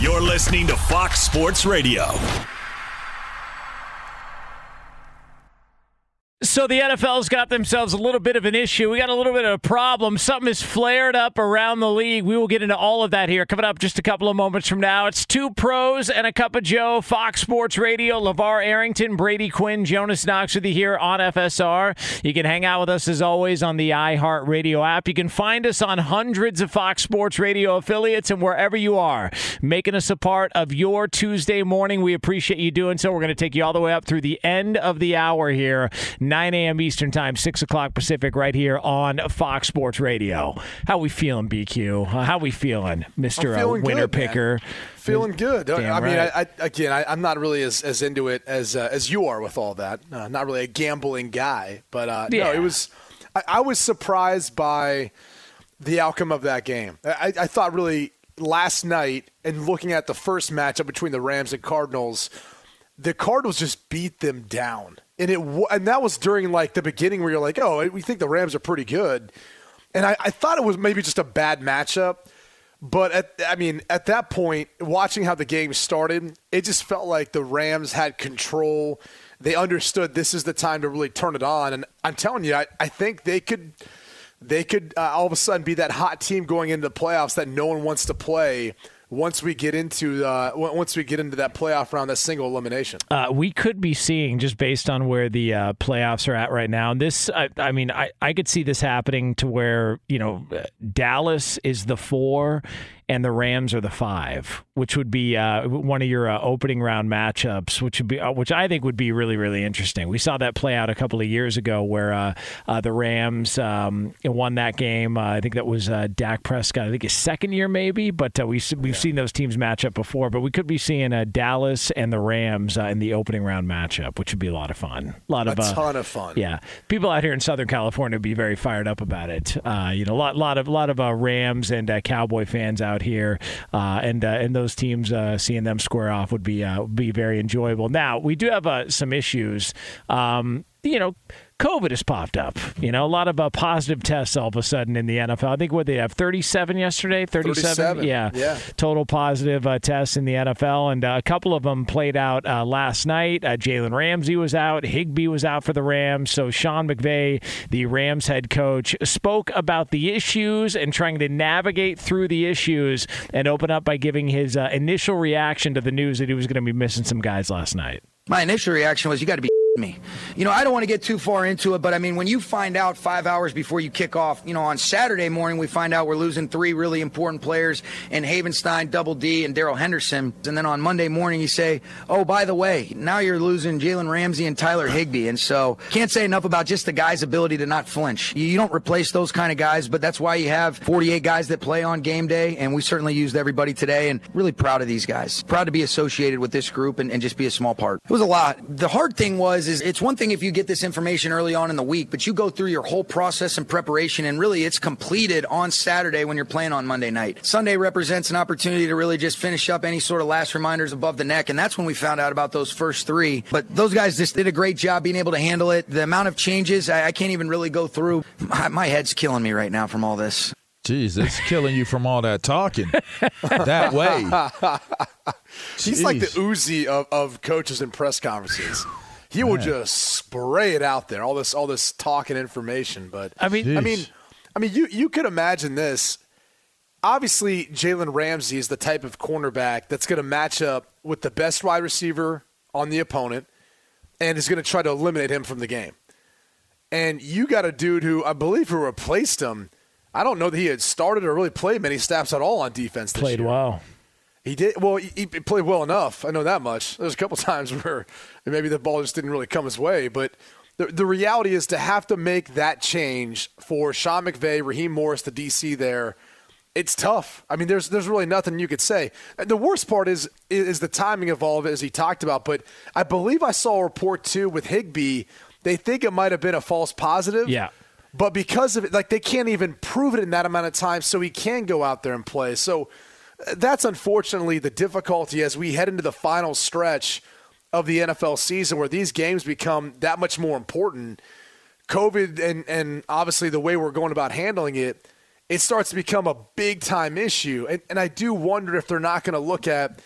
You're listening to Fox Sports Radio. So the NFL's got themselves a little bit of an issue. We got a little bit of a problem. Something has flared up around the league. We will get into all of that here. Coming up just a couple of moments from now. It's Two Pros and a Cup of Joe, Fox Sports Radio, LeVar Arrington, Brady Quinn, Jonas Knox with you here on FSR. You can hang out with us as always on the iHeartRadio app. You can find us on hundreds of Fox Sports Radio affiliates and wherever you are, making us a part of your Tuesday morning. We appreciate you doing so. We're going to take you all the way up through the end of the hour here. 9 a.m. Eastern Time, 6 o'clock Pacific, right here on Fox Sports Radio. How we feeling, BQ? How we feeling, Mr. Winner Picker? Feeling good. Damn right. Mean, I'm not really as into it as you are with all that. Not really a gambling guy, but no, it was. I was surprised by the outcome of that game. I thought really last night, and looking at the first matchup between the Rams and Cardinals, the Cardinals just beat them down. And that was during, like, the beginning where you're like, oh, we think the Rams are pretty good. And I thought it was maybe just a bad matchup. But, at that point, watching how the game started, it just felt like the Rams had control. They understood this is the time to really turn it on. And I'm telling you, I think they could all of a sudden be that hot team going into the playoffs that no one wants to play. Once we get into that playoff round, that single elimination, we could be seeing, just based on where the playoffs are at right now. And this, I could see this happening to where Dallas is the 4. And the Rams are the 5, which would be one of your opening round matchups, which I think would be really, really interesting. We saw that play out a couple of years ago where the Rams won that game. I think that was Dak Prescott. I think his second year maybe, but we've seen those teams match up before. But we could be seeing Dallas and the Rams in the opening round matchup, which would be a lot of fun. A ton of fun. Yeah, people out here in Southern California would be very fired up about it. A lot of Rams and Cowboy fans out here, and those teams seeing them square off would be very enjoyable. Now we do have some issues. you know, COVID has popped up. You know, a lot of positive tests all of a sudden in the NFL. I think what they have, 37 yesterday? 37? Yeah. Total positive tests in the NFL. And a couple of them played out last night. Jalen Ramsey was out. Higbee was out for the Rams. So Sean McVay, the Rams head coach, spoke about the issues and trying to navigate through the issues and open up by giving his initial reaction to the news that he was going to be missing some guys last night. My initial reaction was, you got to be me. You know, I don't want to get too far into it, but I mean, when you find out 5 hours before you kick off, you know, on Saturday morning, we find out we're losing three really important players in Havenstein, Double D, and Daryl Henderson. And then on Monday morning, you say, oh, by the way, now you're losing Jalen Ramsey and Tyler Higbee. And so can't say enough about just the guy's ability to not flinch. You don't replace those kind of guys, but that's why you have 48 guys that play on game day. And we certainly used everybody today, and really proud of these guys. Proud to be associated with this group and just be a small part. It was a lot. The hard thing was, it's one thing if you get this information early on in the week, but you go through your whole process and preparation, and really it's completed on Saturday when you're playing on Monday night. Sunday represents an opportunity to really just finish up any sort of last reminders above the neck, and that's when we found out about those first three. But those guys just did a great job being able to handle it. The amount of changes, I can't even really go through. My head's killing me right now from all this. Jeez, it's killing you from all that talking that way. He's like the Uzi of coaches and press conferences. He will just spray it out there, all this talk and information. But I mean, you could imagine this. Obviously, Jalen Ramsey is the type of cornerback that's going to match up with the best wide receiver on the opponent, and is going to try to eliminate him from the game. And you got a dude who I believe who replaced him. I don't know that he had started or really played many snaps at all on defense this year. Played well. He did well. He played well enough. I know that much. There's a couple times where maybe the ball just didn't really come his way. But the reality is, to have to make that change for Sean McVay, Raheem Morris, the DC there, it's tough. I mean, there's really nothing you could say. The worst part is the timing of all of it, as he talked about. But I believe I saw a report too with Higbee. They think it might have been a false positive. Yeah. But because of it, like, they can't even prove it in that amount of time, so he can go out there and play. So. That's unfortunately the difficulty as we head into the final stretch of the NFL season, where these games become that much more important. COVID and obviously the way we're going about handling it, it starts to become a big-time issue. And I do wonder if they're not going to look at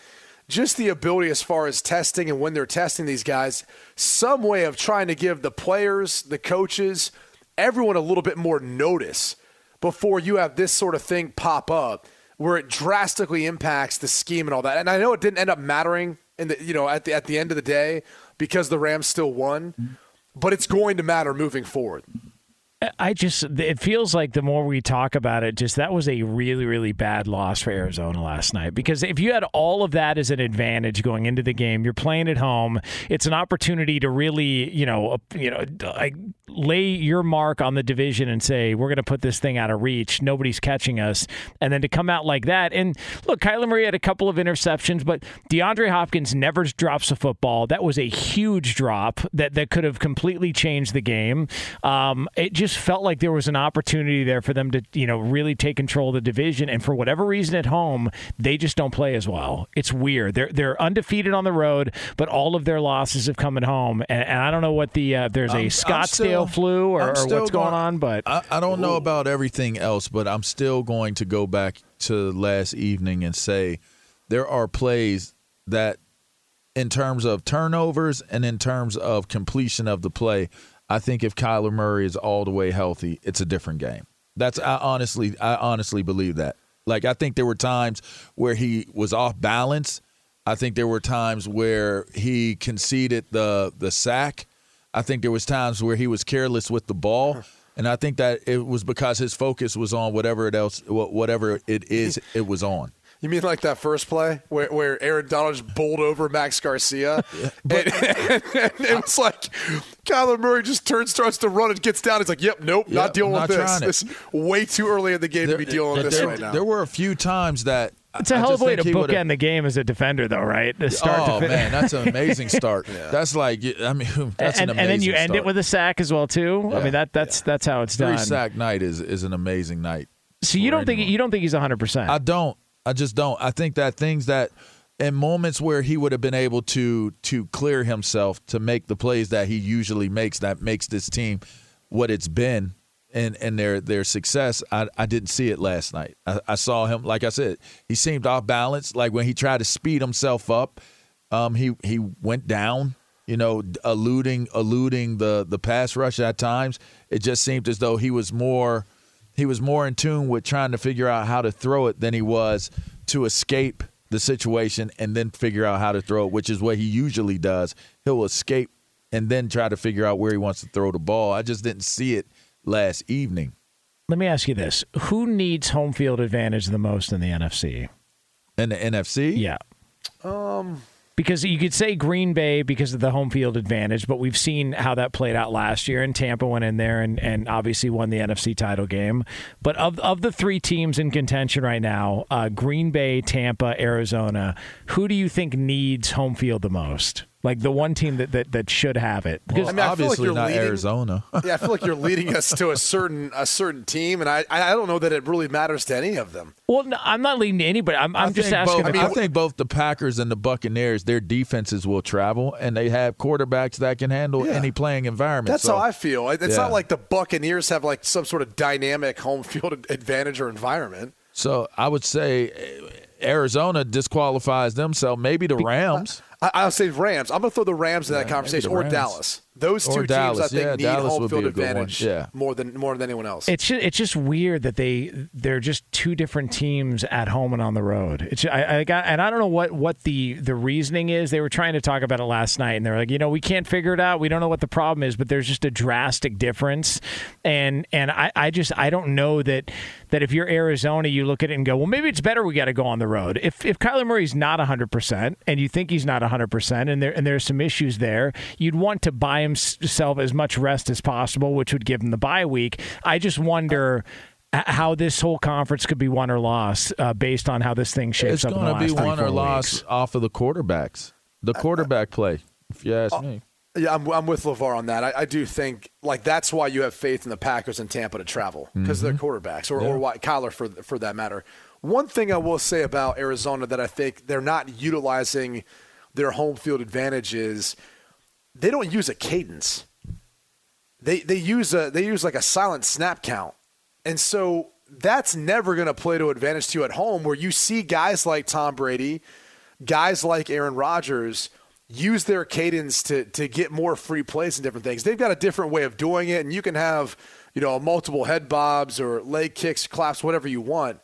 just the ability as far as testing and when they're testing these guys, some way of trying to give the players, the coaches, everyone a little bit more notice before you have this sort of thing pop up, where it drastically impacts the scheme and all that. And I know it didn't end up mattering in the, you know, at the end of the day, because the Rams still won, but it's going to matter moving forward. It feels like the more we talk about it, just that was a really, really bad loss for Arizona last night. Because if you had all of that as an advantage going into the game, you're playing at home. It's an opportunity to really, lay your mark on the division and say, we're going to put this thing out of reach. Nobody's catching us. And then to come out like that. And look, Kyler Murray had a couple of interceptions, but DeAndre Hopkins never drops a football. That was a huge drop that could have completely changed the game. It just felt like there was an opportunity there for them to, really take control of the division. And for whatever reason at home, they just don't play as well. It's weird. They're undefeated on the road, but all of their losses have come at home. And I don't know what there's a Scottsdale flu or what's going on. But I don't know about everything else, but I'm still going to go back to last evening and say there are plays that, in terms of turnovers and in terms of completion of the play, I think if Kyler Murray is all the way healthy, it's a different game. I honestly believe that. Like, I think there were times where he was off balance. I think there were times where he conceded the sack. I think there was times where he was careless with the ball. And I think that it was because his focus was on whatever it was on. You mean like that first play where Aaron Donald just bowled over Max Garcia? Yeah, and it was like Kyler Murray just starts to run and gets down. He's like, yep, not dealing with this. This is way too early in the game to be dealing with this right now. There were a few times that – it's a hell of a way to bookend the game as a defender, though, right? Man, that's an amazing start. Yeah. That's like, I mean, that's an amazing start. And then you end it with a sack as well, too? Yeah. I mean, that's how it's done. Three-sack night is an amazing night. So you don't think he's 100%? I don't. I just don't. I think that things that and moments where he would have been able to clear himself to make the plays that he usually makes, that makes this team what it's been and their success, I didn't see it last night. I saw him, like I said, he seemed off balance. Like when he tried to speed himself up, he went down, you know, eluding the pass rush at times. It just seemed as though he was more in tune with trying to figure out how to throw it than he was to escape the situation and then figure out how to throw it, which is what he usually does. He'll escape and then try to figure out where he wants to throw the ball. I just didn't see it last evening. Let me ask you this. Who needs home field advantage the most in the NFC? In the NFC? Yeah. Because you could say Green Bay because of the home field advantage, but we've seen how that played out last year, and Tampa went in there and obviously won the NFC title game. But of the three teams in contention right now, Green Bay, Tampa, Arizona, who do you think needs home field the most? Like the one team that should have it. Because obviously like not leading, Arizona. Yeah, I feel like you're leading us to a certain team, and I don't know that it really matters to any of them. Well, no, I'm not leading to anybody. I'm just asking. I think both the Packers and the Buccaneers, their defenses will travel, and they have quarterbacks that can handle any playing environment. That's how I feel. It's not like the Buccaneers have like some sort of dynamic home field advantage or environment. So I would say Arizona disqualifies themselves. Maybe the Rams. I'll say Rams. I'm going to throw the Rams in that conversation, or Dallas. Those two teams, I think, need home field advantage more than anyone else. It's just weird that they're just two different teams at home and on the road. I don't know what the reasoning is. They were trying to talk about it last night, and they were like, you know, we can't figure it out. We don't know what the problem is, but there's just a drastic difference. And I don't know that if you're Arizona, you look at it and go, well, maybe it's better we got to go on the road. If Kyler Murray's not 100% and you think he's not 100% and there's some issues there, you'd want to buy himself as much rest as possible, which would give him the bye week. I just wonder how this whole conference could be won or lost based on how this thing shapes up in the last 3-4 weeks. It's going to be won or lost off of the quarterbacks. The quarterback play, if you ask me. Yeah, I'm with LeVar on that. I do think like that's why you have faith in the Packers and Tampa to travel because of their quarterbacks or why, Kyler for that matter. One thing I will say about Arizona that I think they're not utilizing their home field advantage is – they don't use a cadence. They use like a silent snap count. And so that's never going to play to advantage to you at home where you see guys like Tom Brady, guys like Aaron Rodgers use their cadence to get more free plays and different things. They've got a different way of doing it, and you can have, you know, multiple head bobs or leg kicks, claps, whatever you want.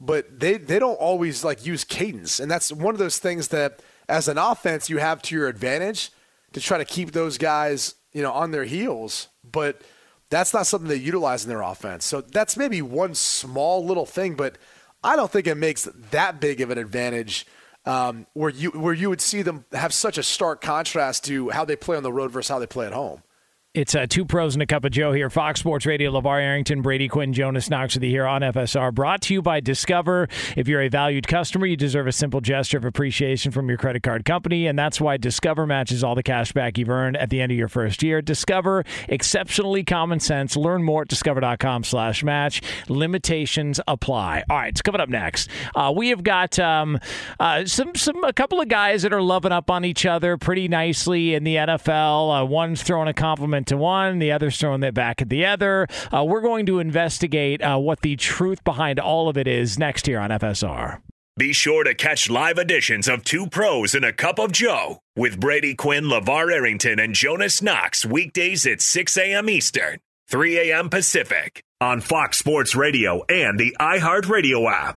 But they don't always like use cadence. And that's one of those things that as an offense you have to your advantage to try to keep those guys, you know, on their heels, but that's not something they utilize in their offense. So that's maybe one small little thing, but I don't think it makes that big of an advantage where you would see them have such a stark contrast to how they play on the road versus how they play at home. It's Two Pros and a Cup of Joe here. Fox Sports Radio, LeVar Arrington, Brady Quinn, Jonas Knox with you here on FSR. Brought to you by Discover. If you're a valued customer, you deserve a simple gesture of appreciation from your credit card company, and that's why Discover matches all the cash back you've earned at the end of your first year. Discover, exceptionally common sense. Learn more at discover.com/match. Limitations apply. All right, it's coming up next. We have got a couple of guys that are loving up on each other pretty nicely in the NFL. One's throwing a compliment to one, the other's throwing that back at the other. We're going to investigate what the truth behind all of it is next here on FSR. Be sure to catch live editions of Two Pros and a Cup of Joe with Brady Quinn, LeVar Arrington, and Jonas Knox weekdays at 6 a.m. Eastern, 3 a.m. Pacific on Fox Sports Radio and the iHeartRadio app.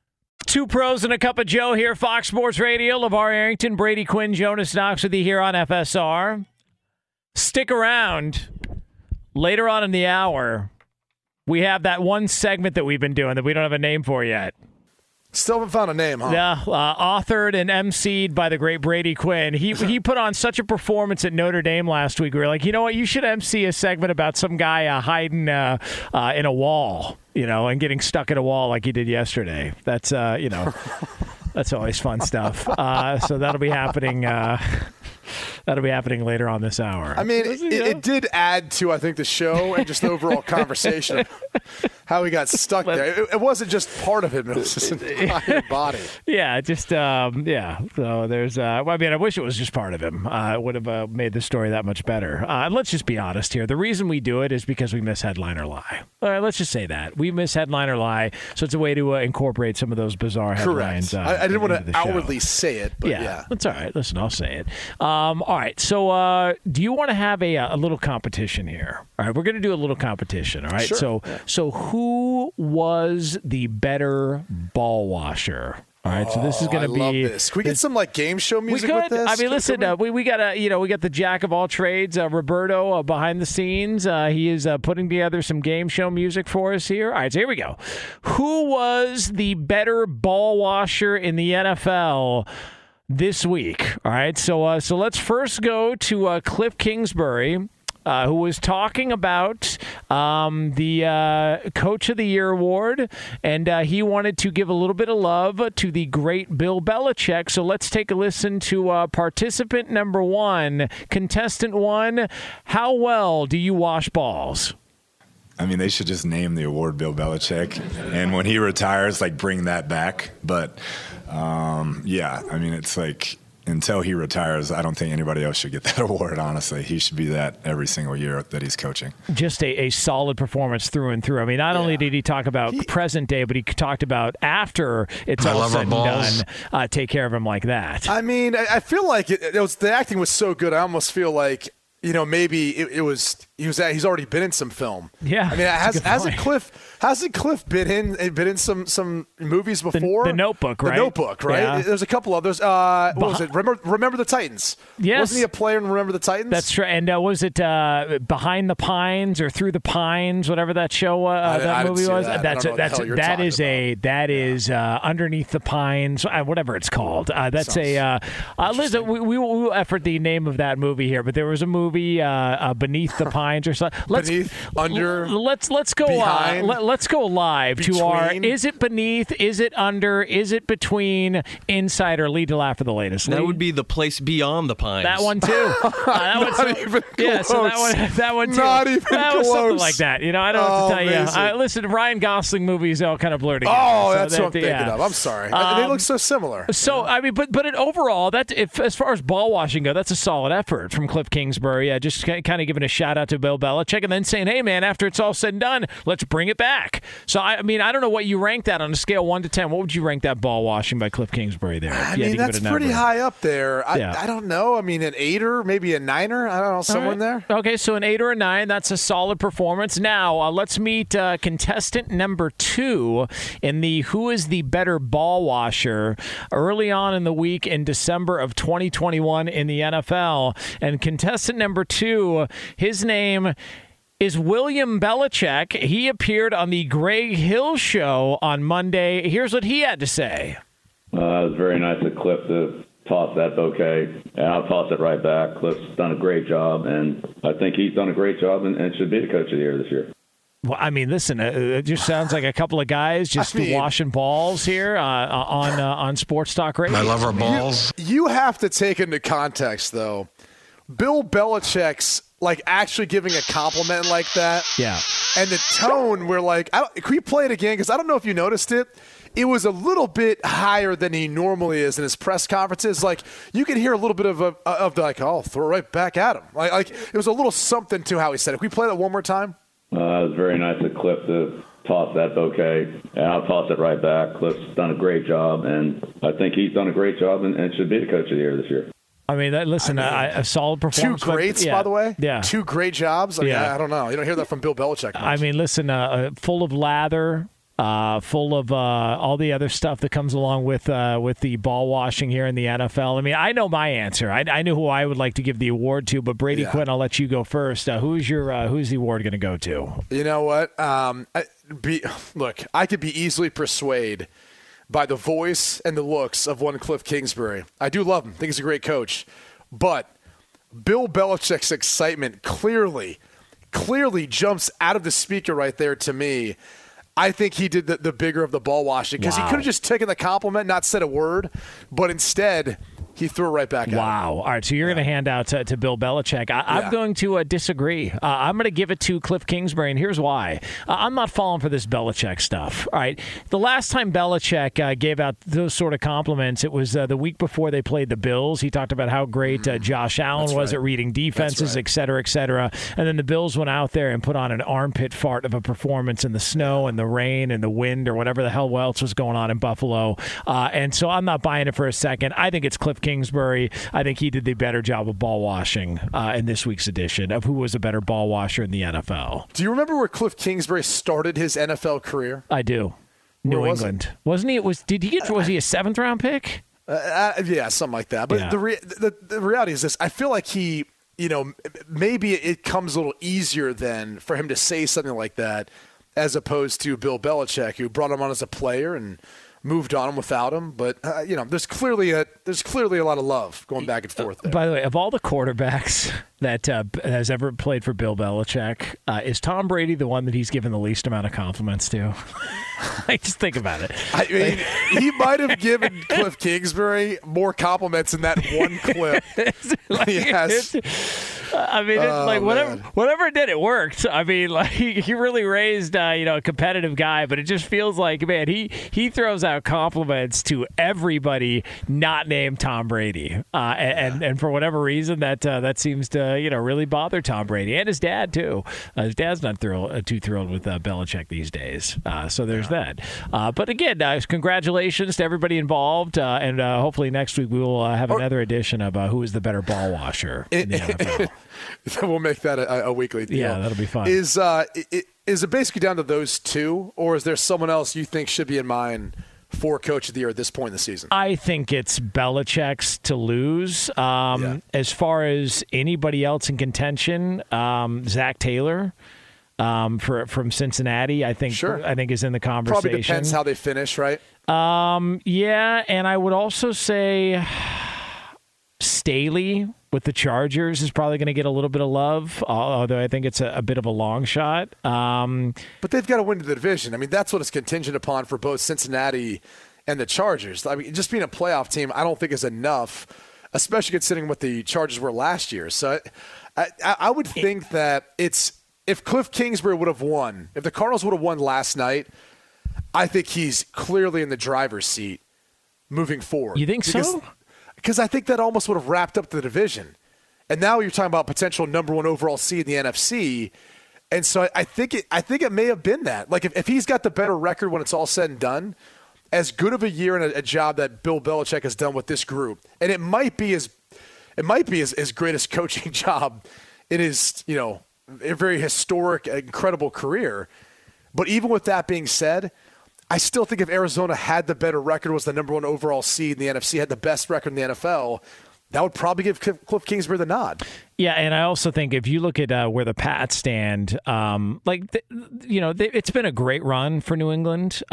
Two pros and a cup of Joe here, Fox Sports Radio. LeVar Arrington, Brady Quinn, Jonas Knox with you here on FSR. Stick around. Later on in the hour, we have that one segment that we've been doing that we don't have a name for yet. Still haven't found a name, huh? Yeah, authored and emceed by the great Brady Quinn. He put on such a performance at Notre Dame last week. We were like, you know what? You should emcee a segment about some guy hiding in a wall. You know, and getting stuck in a wall like he did yesterday. That's, you know, that's always fun stuff. So that'll be happening. That'll be happening later on this hour. I mean, it did add to, I think, the show and just the overall conversation. how he got stuck there. It wasn't just part of him. It was his entire body. Yeah, just, yeah. So there's, well, I mean, I wish it was just part of him. It would have made the story that much better. Let's just be honest here. The reason we do it is because we miss headline or lie. All right, let's just say that. We miss headline or lie, so it's a way to incorporate some of those bizarre headlines. Correct. I didn't want to outwardly say it, but yeah. That's all right. Listen, I'll say it. All right, so do you want to have a little competition here? All right, we're going to do a little competition, all right? Sure. So who was the better ball washer? All right, so this is going to be. I love this. Can we get some like game show music with this? I mean, listen, we got a we got the jack of all trades, Roberto, behind the scenes. He is putting together some game show music for us here. All right, so here we go. Who was the better ball washer in the NFL this week? All right, so so let's first go to Kliff Kingsbury. Who was talking about the Coach of the Year award, and he wanted to give a little bit of love to the great Bill Belichick. So let's take a listen to participant number one, contestant one. How well do you wash balls? I mean, they should just name the award Bill Belichick, and when he retires, like bring that back. But yeah, I mean, it's like, until he retires, I don't think anybody else should get that award, honestly. He should be that every single year that he's coaching. Just a solid performance through and through. I mean, not only did he talk about present day, but he talked about after it's all said and done, take care of him like that. I mean, I feel like it was, the acting was so good, I almost feel like, you know, maybe it was he's already been in some film. Yeah, I mean, hasn't Kliff been in some movies before? The Notebook, right? The Notebook, right? Yeah. There's a couple others. What was it? Remember the Titans? Yes, wasn't he a player in Remember the Titans? That's right. And was it Behind the Pines or Through the Pines? Whatever that show that movie was. That is Underneath the Pines, whatever it's called. That's sounds Liz, we will effort the name of that movie here, but there was a movie Beneath the Pines or something. Let's go behind, let's go live between. To our is it beneath, is it under, is it between, inside or lead till after the latest. That would be The Place Beyond the Pines. That one too. That one too. Not even close. Something like that. You know, I don't have to tell amazing. You. Listen, Ryan Gosling movies all kind of blur together. Oh, so that's what I'm thinking of. I'm sorry. They look so similar. So I mean, but overall, that as far as ball washing go, that's a solid effort from Kliff Kingsbury. Just kind of giving a shout out to Bill Belichick and then saying, hey, man, after it's all said and done, let's bring it back. So, I mean, I don't know what you rank that on a scale 1 to 10. What would you rank that ball washing by Kliff Kingsbury there? I mean, that's pretty high up there. I don't know. I mean, an 8-er, maybe a 9-er. I don't know, someone there. Okay, so an 8 or a 9. That's a solid performance. Now, let's meet contestant number 2 in the Who is the Better Ball Washer early on in the week in December of 2021 in the NFL. And contestant number 2, his name is William Belichick. He appeared on the Greg Hill Show on Monday. Here's what he had to say. It was very nice of Kliff to toss that bouquet, and I'll toss it right back. Kliff's done a great job, and I think he's done a great job and should be the Coach of the Year this year. Well, I mean, listen, it just sounds like a couple of guys just washing balls here on Sports Talk Radio. I love our balls. You have to take into context, though, Bill Belichick's like actually giving a compliment like that. Yeah. And the tone, we're like, can we play it again? Because I don't know if you noticed it. It was a little bit higher than he normally is in his press conferences. Like, you could hear a little bit of like, oh, throw it right back at him. Like it was a little something to how he said it. Can we play that one more time? It was very nice of Kliff to toss that bouquet, and I'll toss it right back. Kliff's done a great job, and I think he's done a great job and should be the Coach of the Year this year. I mean, a solid performance. Two greats, by the way. Yeah. Two great jobs. I don't know. You don't hear that from Bill Belichick much. I mean, listen, full of lather. Full of all the other stuff that comes along with the ball washing here in the NFL. I mean, I know my answer. I knew who I would like to give the award to, but Brady Quinn, I'll let you go first. Who's the award going to go to? You know what? I could be easily persuaded by the voice and the looks of one Kliff Kingsbury. I do love him. I think he's a great coach. But Bill Belichick's excitement clearly jumps out of the speaker right there to me. I think he did the bigger of the ball washing because he could have just taken the compliment, not said a word, but instead He threw it right back at him. Wow. All right, so you're going to hand out to Bill Belichick. I'm going to disagree. I'm going to give it to Kliff Kingsbury, and here's why. I'm not falling for this Belichick stuff. All right, the last time Belichick gave out those sort of compliments, it was the week before they played the Bills. He talked about how great Josh Allen was at reading defenses, et cetera, et cetera. And then the Bills went out there and put on an armpit fart of a performance in the snow and the rain and the wind or whatever the hell else was going on in Buffalo. And so I'm not buying it for a second. I think it's Kliff Kingsbury. I think he did the better job of ball washing in this week's edition of who was a better ball washer in the NFL. Do you remember where Kliff Kingsbury started his NFL career? I do. New England. Wasn't he? Was he a seventh-round pick? Yeah, something like that. But the reality is this. I feel like he, maybe it comes a little easier then for him to say something like that as opposed to Bill Belichick, who brought him on as a player and moved on without him, but there's clearly a lot of love going back and forth there. By the way, of all the quarterbacks that has ever played for Bill Belichick, is Tom Brady the one that he's given the least amount of compliments to? Like, just think about it. I mean, he might have given Kliff Kingsbury more compliments in that one clip. Yes. Whatever it did, it worked. I mean, he really raised a competitive guy, but it just feels like, man, he throws out compliments to everybody not named Tom Brady, and for whatever reason that seems to really bother Tom Brady and his dad too. His dad's not too thrilled with Belichick these days, so there's that. But again, congratulations to everybody involved, and hopefully next week we will have another edition of who is the better ball washer in the NFL. We'll make that a weekly deal. Yeah, that'll be fun. Is it basically down to those two, or is there someone else you think should be in mind for Coach of the Year at this point in the season? I think it's Belichick's to lose. As far as anybody else in contention, Zach Taylor from Cincinnati, I think is in the conversation. Probably depends how they finish, right? Yeah, and I would also say Staley with the Chargers is probably going to get a little bit of love, although I think it's a bit of a long shot. But they've got to win the division. I mean, that's what it's contingent upon for both Cincinnati and the Chargers. I mean, just being a playoff team, I don't think is enough, especially considering what the Chargers were last year. So I would think that if Kliff Kingsbury would have won, if the Cardinals would have won last night, I think he's clearly in the driver's seat moving forward. You think so? Because I think that almost would have wrapped up the division. And now you're talking about potential number one overall seed in the NFC. And so I think it may have been that. Like, if he's got the better record when it's all said and done, as good of a year and a job that Bill Belichick has done with this group, and it might be his greatest coaching job in his, a very historic, incredible career. But even with that being said, I still think if Arizona had the better record, was the number one overall seed in the NFC, had the best record in the NFL, that would probably give Kliff Kingsbury the nod. Yeah, and I also think if you look at where the Pats stand, it's been a great run for New England.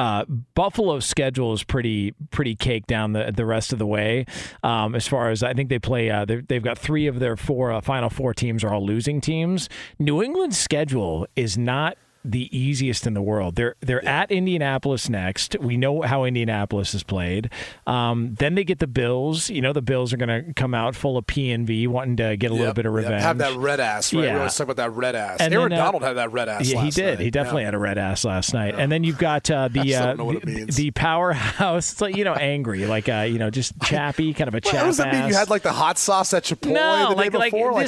Buffalo's schedule is pretty caked down the rest of the way. As far as I think they play, they've got three of their four final four teams are all losing teams. New England's schedule is not the easiest in the world. They're at Indianapolis next. We know how Indianapolis is played. Then they get the Bills. The Bills are going to come out full of P&V, wanting to get a little bit of revenge. Have that red ass, right? Yeah. We always talk about that red ass. And Aaron Donald had that red ass last night. Yeah, he did. He definitely had a red ass last night. Yeah. And then you've got the powerhouse. It's like, angry, like, just chappy, kind of a chap ass. What does that mean? You had, like, the hot sauce at Chipotle the day before?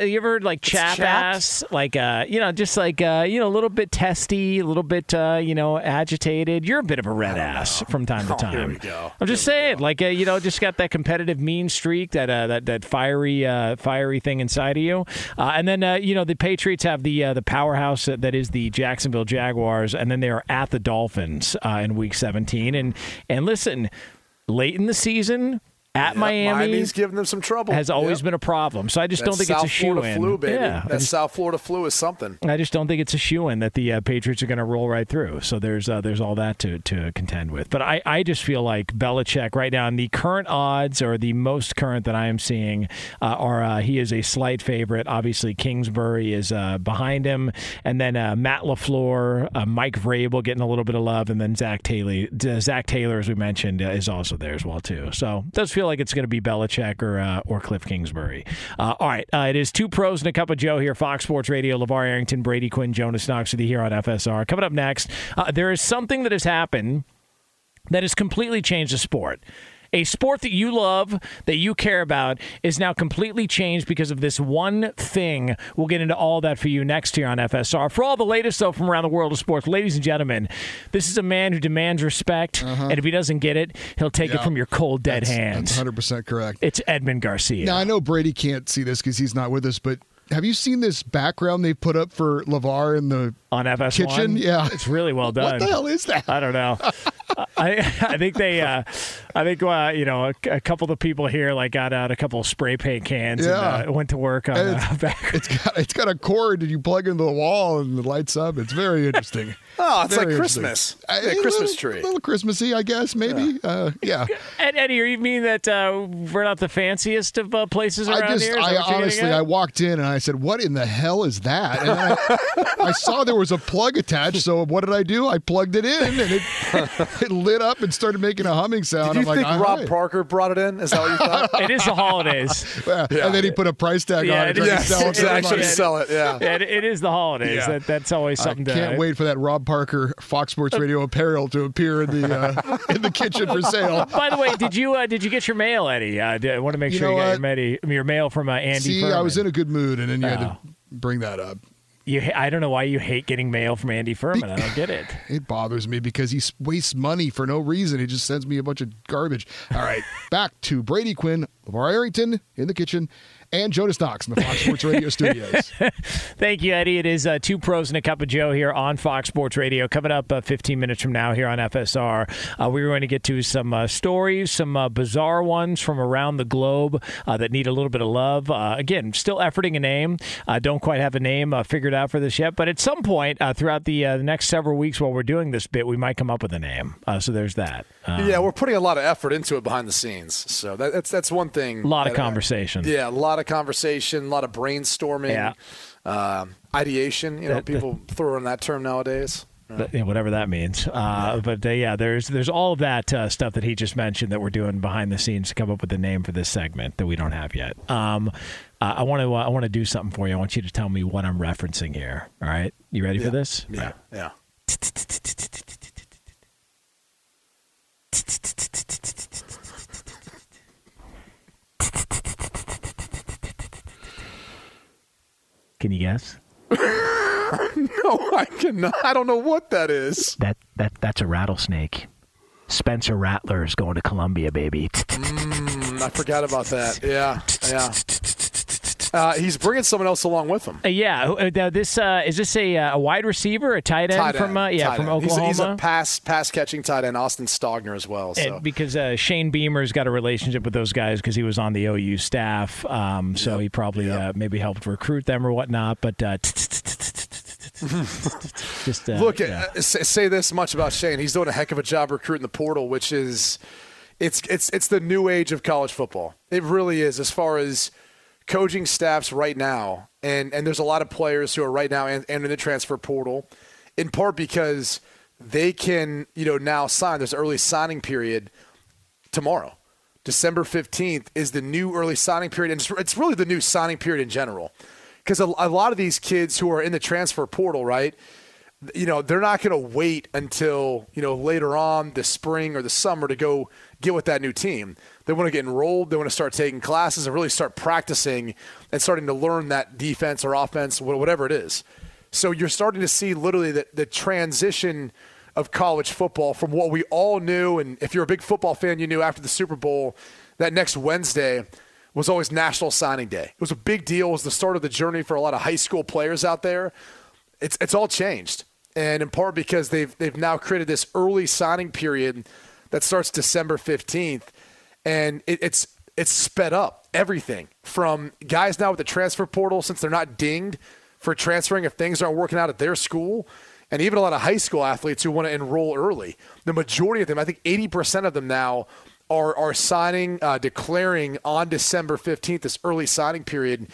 You ever, like, chap ass? Like, just like, a little bit testy, a little bit, agitated. You're a bit of a red ass from time to time. Here we go. I'm just saying, just got that competitive mean streak, that fiery thing inside of you. And then, the Patriots have the powerhouse that is the Jacksonville Jaguars, and then they are at the Dolphins in Week 17. And listen, late in the season, at Miami, Miami's giving them some trouble. Has always been a problem. So I just don't think it's a shoo-in. That South Florida flu is something. I just don't think it's a shoo-in that the Patriots are going to roll right through. So there's all that to contend with. But I just feel like Belichick right now, and the current odds, or the most current that I am seeing, are he is a slight favorite. Obviously, Kingsbury is behind him. And then Matt LaFleur, Mike Vrabel getting a little bit of love. And then Zach Taylor, as we mentioned, is also there as well, too. So it does feel feel like it's going to be Belichick or Kliff Kingsbury. All right. It is Two Pros and a Cup of Joe here, Fox Sports Radio. LeVar Arrington, Brady Quinn, Jonas Knox with you here on FSR. Coming up next, there is something that has happened that has completely changed the sport. A sport that you love, that you care about, is now completely changed because of this one thing. We'll get into all that for you next here on FSR. For all the latest, though, from around the world of sports, ladies and gentlemen, this is a man who demands respect, and if he doesn't get it, he'll take it from your cold, dead hands. That's 100% correct. It's Edmund Garcia. Now, I know Brady can't see this because he's not with us, but have you seen this background they put up for LeVar in the on FS1? Kitchen? Yeah. It's really well done. What the hell is that? I don't know. I think you know, a couple of the people here like got out a couple of spray paint cans and went to work on back. It's got a cord that you plug into the wall and it lights up. It's very interesting. Oh, it's very like Christmas. A Christmas tree. A little Christmassy, I guess, maybe. Yeah. And Eddie, you mean that we're not the fanciest of places around here? I walked in and I said, what in the hell is that? And I saw there was a plug attached, so what did I do? I plugged it in, and it lit up and started making a humming sound. Did you think Rob Parker brought it in? Is that what you thought? It is the holidays. And then he put a price tag on it. Sell it. Yeah, it is the holidays. Yeah. That's always something. I can't wait for that Rob Parker Fox Sports Radio apparel to appear in the kitchen for sale. By the way, did you get your mail, Eddie? I want to make sure you got your mail from Andy. See, Furman. I was in a good mood, and then you had to bring that up. I don't know why you hate getting mail from Andy Furman. I don't get it. It bothers me because he wastes money for no reason. He just sends me a bunch of garbage. All right, back to Brady Quinn, LeVar Arrington in the kitchen, and Jonas Knox in the Fox Sports Radio studios. Thank you, Eddie. It is Two Pros and a Cup of Joe here on Fox Sports Radio. Coming up 15 minutes from now here on FSR, we're going to get to some stories, some bizarre ones from around the globe that need a little bit of love. Again, still efforting a name. Don't quite have a name figured out for this yet, but at some point throughout the next several weeks while we're doing this bit, we might come up with a name. So there's that. We're putting a lot of effort into it behind the scenes. So that's one thing. A lot of conversation. A lot of conversation, a lot of brainstorming, ideation. You know, people throw in that term nowadays. Whatever that means. There's all of that stuff that he just mentioned that we're doing behind the scenes to come up with a name for this segment that we don't have yet. I want to do something for you. I want you to tell me what I'm referencing here. All right, you ready for this? Yeah. Yeah. Can you guess? No, I cannot. I don't know what that is. That's a rattlesnake. Spencer Rattler is going to Columbia, baby. I forgot about that. Yeah. He's bringing someone else along with him. Is this a wide receiver, a tight end. from Oklahoma? He's a pass catching tight end, Austin Stogner as well. So. And because Shane Beamer's got a relationship with those guys because he was on the OU staff, so he probably maybe helped recruit them or whatnot. But just look, say this much about Shane: he's doing a heck of a job recruiting the portal, which is it's the new age of college football. It really is, as far as coaching staffs right now, and there's a lot of players who are right now and in the transfer portal, in part because they can now sign. There's an early signing period tomorrow. December 15th is the new early signing period, and it's really the new signing period in general because a lot of these kids who are in the transfer portal, right, they're not going to wait until later on this spring or the summer to go get with that new team. They want to get enrolled. They want to start taking classes and really start practicing and starting to learn that defense or offense, whatever it is. So you're starting to see literally the transition of college football from what we all knew. And if you're a big football fan, you knew after the Super Bowl that next Wednesday was always National Signing Day. It was a big deal. It was the start of the journey for a lot of high school players out there. It's all changed. And in part because they've now created this early signing period that starts December 15th. And it's sped up everything from guys now with the transfer portal, since they're not dinged for transferring if things aren't working out at their school, and even a lot of high school athletes who want to enroll early. The majority of them, I think 80% of them now, are signing, declaring on December 15th, this early signing period.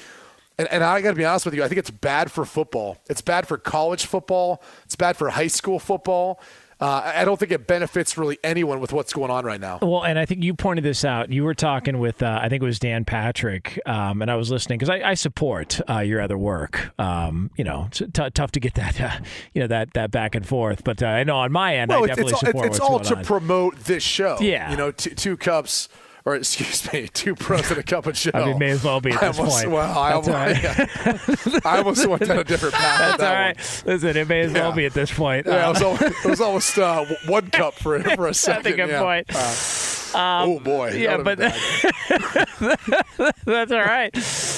And I got to be honest with you, I think it's bad for football. It's bad for college football. It's bad for high school football. I don't think it benefits really anyone with what's going on right now. Well, and I think you pointed this out. You were talking with, I think it was Dan Patrick, and I was listening because I support your other work. You know, it's tough to get that, you know, that back and forth. But I know on my end, I definitely support what's going on. It's all to promote this show. Yeah, you know, two cups. Or excuse me, two pros and a cup of show. I mean, may as well be at this point. Well, I almost went down a different path. That's all right. One. Listen, it may as well be at this point. Yeah, it was almost one cup for a second. That's a good point. Oh, boy. Yeah, but that's all right.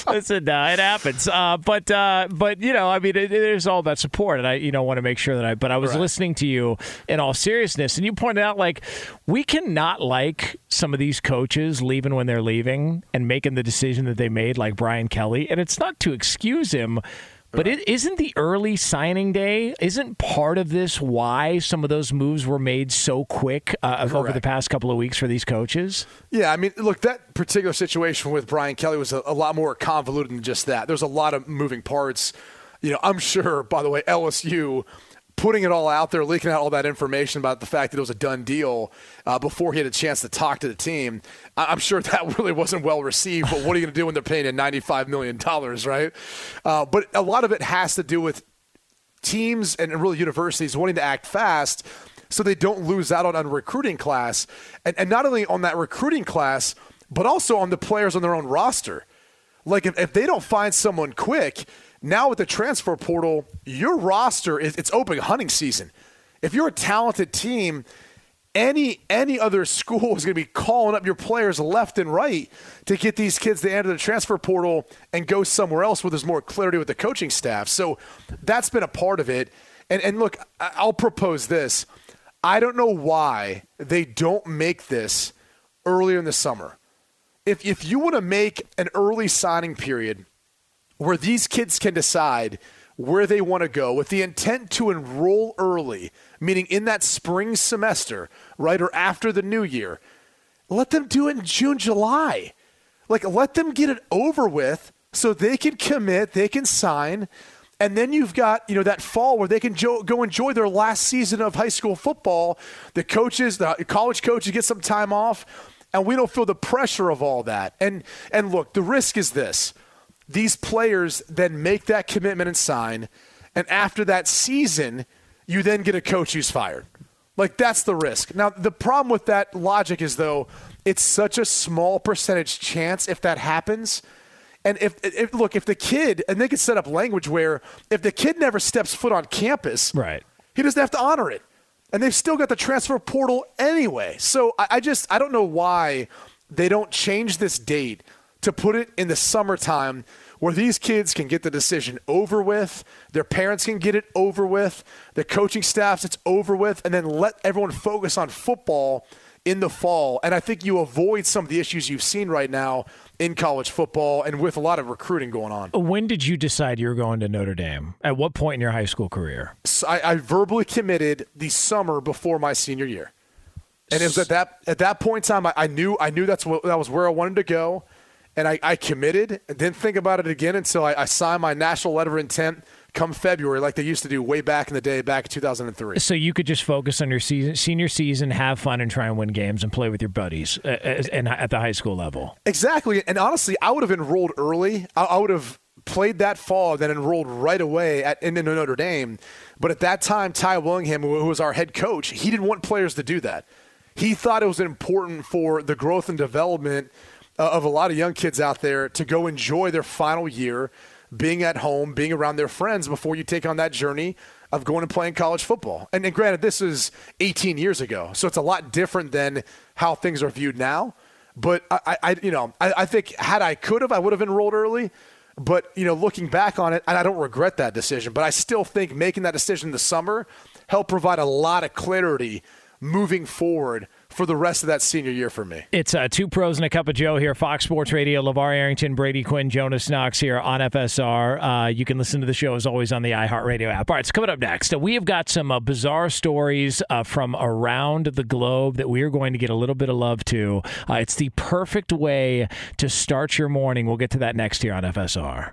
Listen, it happens. But you know, I mean, it is all about support, and I, you know, want to make sure that I – but I was listening to you in all seriousness, and you pointed out, like, we cannot like some of these coaches leaving when they're leaving and making the decision that they made, like Brian Kelly, and it's not to excuse him. But it isn't the early signing day, isn't part of this why some of those moves were made so quick over the past couple of weeks for these coaches? Yeah, I mean, look, that particular situation with Brian Kelly was a lot more convoluted than just that. There's a lot of moving parts. You know, I'm sure, by the way, LSU putting it all out there, leaking out all that information about the fact that it was a done deal before he had a chance to talk to the team. I'm sure that really wasn't well received, but what are you going to do when they're paying him $95 million, right? But a lot of it has to do with teams and really universities wanting to act fast so they don't lose out on a recruiting class, and not only on that recruiting class, but also on the players on their own roster. Like, if they don't find someone quick, now with the transfer portal, your roster it's open hunting season. If you're a talented team, any other school is going to be calling up your players left and right to get these kids to enter the transfer portal and go somewhere else where there's more clarity with the coaching staff. So that's been a part of it. And look, I'll propose this. I don't know why they don't make this earlier in the summer. If you want to make an early signing period where these kids can decide where they want to go with the intent to enroll early, meaning in that spring semester, right, or after the new year, let them do it in June, July. Like, let them get it over with so they can commit, they can sign, and then you've got, you know, that fall where they can go enjoy their last season of high school football. The coaches, the college coaches get some time off, and we don't feel the pressure of all that. And look, the risk is this. These players then make that commitment and sign, and after that season, you then get a coach who's fired. Like, that's the risk. Now, the problem with that logic is, though, it's such a small percentage chance if that happens. And if the kid, and they could set up language where if the kid never steps foot on campus, right, he doesn't have to honor it. And they've still got the transfer portal anyway. So I don't know why they don't change this date to put it in the summertime where these kids can get the decision over with, their parents can get it over with, the coaching staffs it's over with, and then let everyone focus on football in the fall. And I think you avoid some of the issues you've seen right now in college football and with a lot of recruiting going on. When did you decide you were going to Notre Dame? At what point in your high school career? So I verbally committed the summer before my senior year. And it was at that point in time, I knew that was where I wanted to go. And I committed and didn't think about it again until I signed my national letter of intent come February, like they used to do way back in the day, back in 2003. So you could just focus on your senior season, have fun, and try and win games and play with your buddies and at the high school level. Exactly. And honestly, I would have enrolled early. I would have played that fall, then enrolled right away in Notre Dame. But at that time, Ty Willingham, who was our head coach, he didn't want players to do that. He thought it was important for the growth and development of a lot of young kids out there to go enjoy their final year being at home, being around their friends before you take on that journey of going and playing college football. And granted, this is 18 years ago, so it's a lot different than how things are viewed now. But I think had I could have, I would have enrolled early. But, you know, looking back on it, and I don't regret that decision, but I still think making that decision in the summer helped provide a lot of clarity moving forward for the rest of that senior year for me. It's two pros and a cup of Joe here, Fox Sports Radio. LeVar Arrington, Brady Quinn, Jonas Knox here on FSR. You can listen to the show, as always, on the iHeartRadio app. All right, so coming up next, we have got some bizarre stories from around the globe that we are going to get a little bit of love to. It's the perfect way to start your morning. We'll get to that next here on FSR.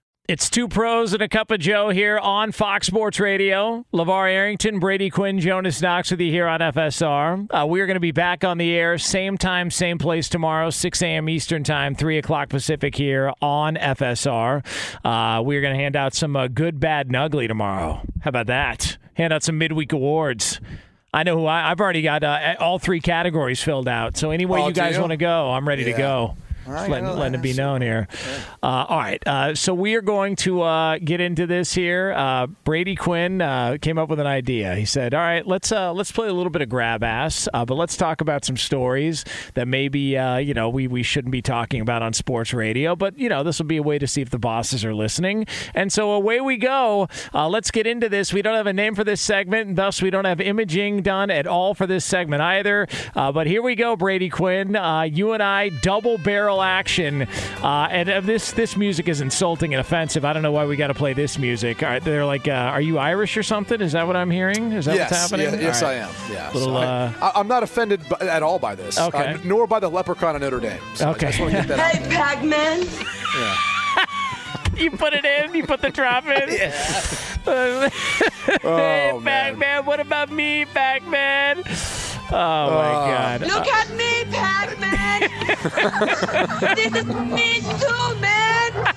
It's Two Pros and a Cup of Joe here on Fox Sports Radio. LeVar Arrington, Brady Quinn, Jonas Knox with you here on FSR. We are going to be back on the air, same time, same place tomorrow, 6 a.m. Eastern time, 3 o'clock Pacific here on FSR. We are going to hand out some good, bad, and ugly tomorrow. How about that? Hand out some midweek awards. I know who I've already got all three categories filled out. So any way you guys want to go, I'm ready to go. All right, letting it be known here. All right. So we are going to get into this here. Brady Quinn came up with an idea. He said, all right, let's play a little bit of grab ass, but let's talk about some stories that maybe, we shouldn't be talking about on sports radio. But, this will be a way to see if the bosses are listening. And so away we go. Let's get into this. We don't have a name for this segment, and thus we don't have imaging done at all for this segment either. But here we go, Brady Quinn. You and I double barrel action, and this music is insulting and offensive. I don't know why we got to play this music. All right, they're like, "Are you Irish or something?" Is that what I'm hearing? Is that what's happening? Yes, right. I am. Yeah, little, I'm not offended at all by this, okay, nor by the leprechaun of Notre Dame. So okay. Hey, Pac-Man. Yeah. You put it in. You put the drop in. Yeah. Hey, Pac-Man. What about me, Pac-Man? Oh, my God. Look at me, Pac-Man. This is me too, man.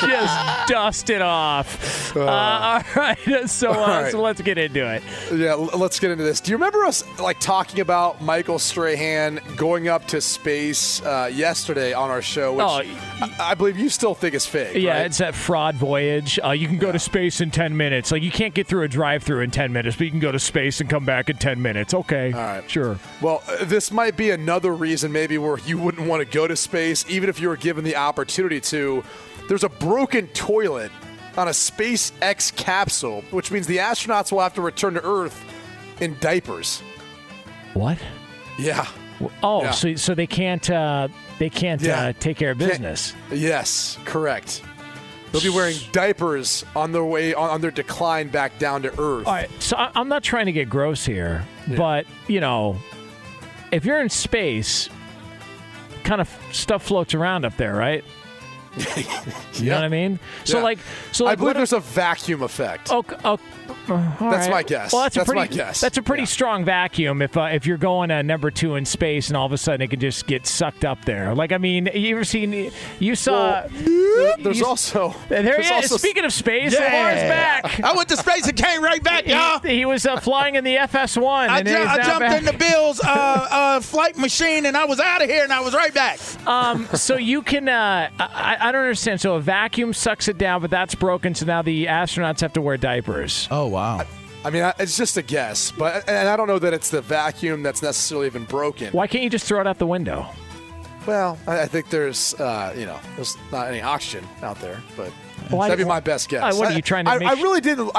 Just dust it off. All right. So let's get into it. Yeah, let's get into this. Do you remember us talking about Michael Strahan going up to space yesterday on our show, which I believe you still think is fake? Yeah, right? It's that fraud voyage. You can go to space in 10 minutes. You can't get through a drive-through in 10 minutes, but you can go to space and come back in 10 minutes. Okay. All right. Sure. Well, this might be another reason maybe where you wouldn't want to go to space, even if you were given the opportunity to. There's a broken toilet on a SpaceX capsule, which means the astronauts will have to return to Earth in diapers. What? Yeah. Oh, yeah. So they can't take care of business. Yes, correct. They'll be wearing diapers on their way on their decline back down to Earth. All right. So I'm not trying to get gross here, but if you're in space, kind of stuff floats around up there, right? You know what I mean? So I believe there's a vacuum effect. That's my guess. Well, that's a pretty strong vacuum if you're going number two in space and all of a sudden it can just get sucked up there. Speaking of space, LeVar's back. I went to space and came right back, y'all. He was flying in the FS1. I jumped back in the Bill's flight machine and I was out of here and I was right back. So you can, I don't understand. So a vacuum sucks it down, but that's broken. So now the astronauts have to wear diapers. Oh, wow. It's just a guess, but I don't know that it's the vacuum that's necessarily even broken. Why can't you just throw it out the window? Well, I think there's, there's not any oxygen out there, but that'd be my best guess. What are you trying to make? I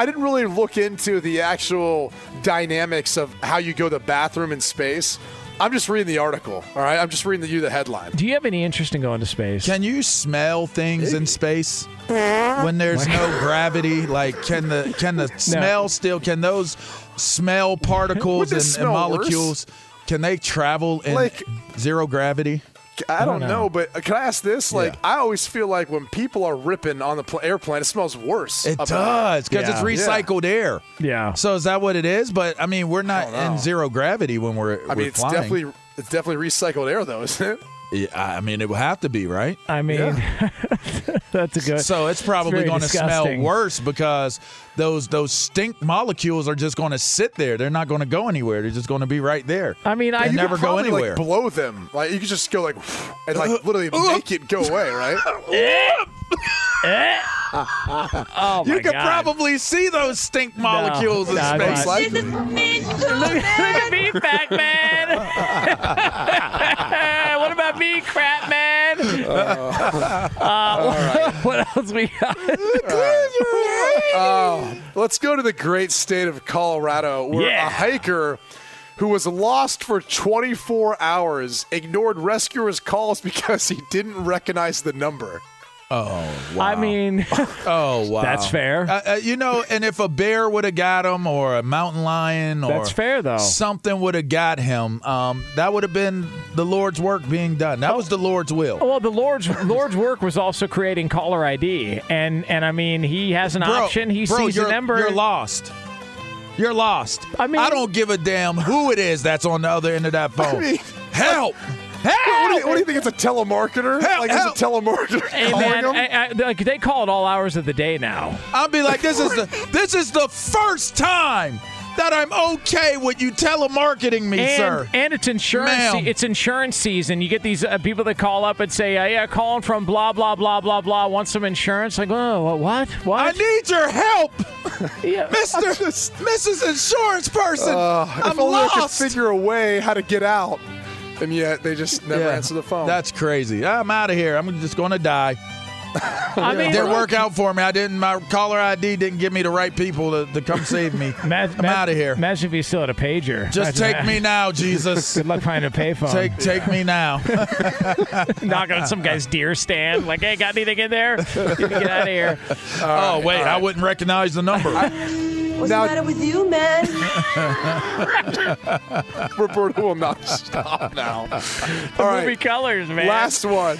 didn't really look into the actual dynamics of how you go to the bathroom in space. I'm just reading the article, all right? I'm just reading the headline. Do you have any interest in going to space? Can you smell things in space when there's no gravity? Can the smell still, can those smell particles and molecules, can they travel in zero gravity? I don't know, but can I ask this? I always feel like when people are ripping on the airplane, it smells worse. It does, because it's recycled air. Yeah. So is that what it is? But, we're not in zero gravity when we're flying. It's definitely recycled air, though, isn't it? Yeah, it would have to be, right? That's a good. So it's probably going to smell worse because those stink molecules are just going to sit there. They're not going to go anywhere. They're just going to be right there. You never could probably go anywhere. Blow them. You could just go and literally make it go away, right? Oh my God. Probably see those stink molecules in space. This is me too, man. Look at me, Pac-Man. What about me, crap man. Right. What else we got? Let's go to the great state of Colorado, where a hiker who was lost for 24 hours ignored rescuers' calls because he didn't recognize the number. Oh, wow. I mean, that's fair. You know, and if a bear would have got him or a mountain lion or that's fair, though. Something would have got him, that would have been the Lord's work being done. That was the Lord's will. Well, the Lord's work was also creating caller ID. And I mean, he has an option. He sees a number. You're lost. You're lost. I mean, I don't give a damn who it is that's on the other end of that phone. I mean, help! What do you think? It's a telemarketer? Help. It's a telemarketer calling them? They call it all hours of the day now. I'll be like, this is the first time that I'm okay with you telemarketing me, sir. And it's insurance. Ma'am. It's insurance season. You get these people that call up and say, calling from blah, blah, blah, blah, blah. Want some insurance? Like, oh, what? I need your help. Mr. Mrs. Insurance person. I'm lost. I could figure a way how to get out. And yet they just never answer the phone. That's crazy. I'm out of here. I'm just going to die. I mean, didn't work out for me. My caller ID didn't give me the right people to come save me. I'm out of here. Imagine if you still had a pager. Just take me now, Jesus. Good luck finding a payphone. Take me now. Knocking on some guy's deer stand. Like, hey, got anything in there? You can get out of here. Right. I wouldn't recognize the number. What's the matter with you, man? Roberto will not stop now. Movie colors, man. Last one.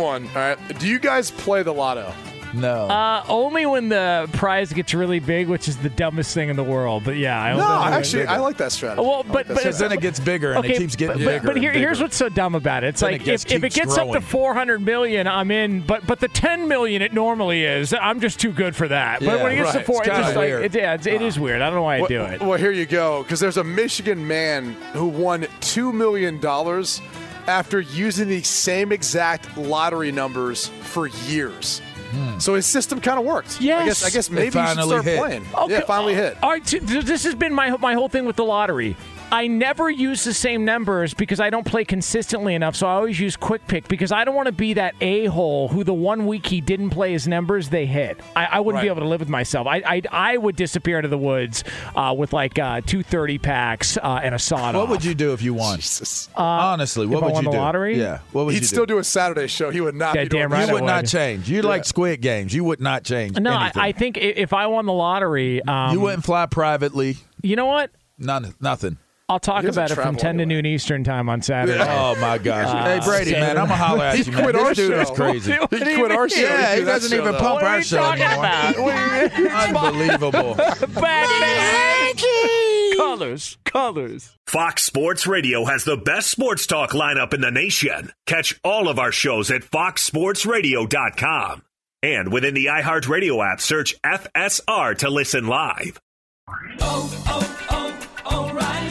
All right. Do you guys play the lotto? No. Only when the prize gets really big, which is the dumbest thing in the world. But yeah, I like that strategy. Well, because then it gets bigger and it keeps getting bigger. But here's what's so dumb about it. It's then like if it gets growing. Up to 400 million, I'm in. But the 10 million it normally is, I'm just too good for that. But when it gets to 4, it's just weird. It is weird. I don't know why I do it. Well, here you go. Because there's a Michigan man who won $2 million after using the same exact lottery numbers for years. So his system kind of worked. Yes. I guess maybe you should start playing. Okay. Yeah, it finally hit. All right, this has been my whole thing with the lottery. I never use the same numbers because I don't play consistently enough, so I always use Quick Pick because I don't want to be that a-hole who the one week he didn't play his numbers, they hit. I wouldn't be able to live with myself. I would disappear into the woods with like 230 packs and a sawed-off. What would you do if you won? Jesus. Honestly, what would you do? If I won the lottery? Yeah. What would you do? He'd still do a Saturday show. He would not. Not change. You like Squid Games. You would not change anything. I think if I won the lottery. You wouldn't fly privately. You know what? Nothing. I'll talk about it from 10 to noon Eastern time on Saturday. Yeah. Oh, my gosh. Hey, Brady, man, I'm going to holler at you, man. This dude is crazy. He quit our show. Yeah, he doesn't even pump our show anymore. Unbelievable. Batman. Colors. Fox Sports Radio has the best sports talk lineup in the nation. Catch all of our shows at foxsportsradio.com. And within the iHeartRadio app, search FSR to listen live. O'Reilly.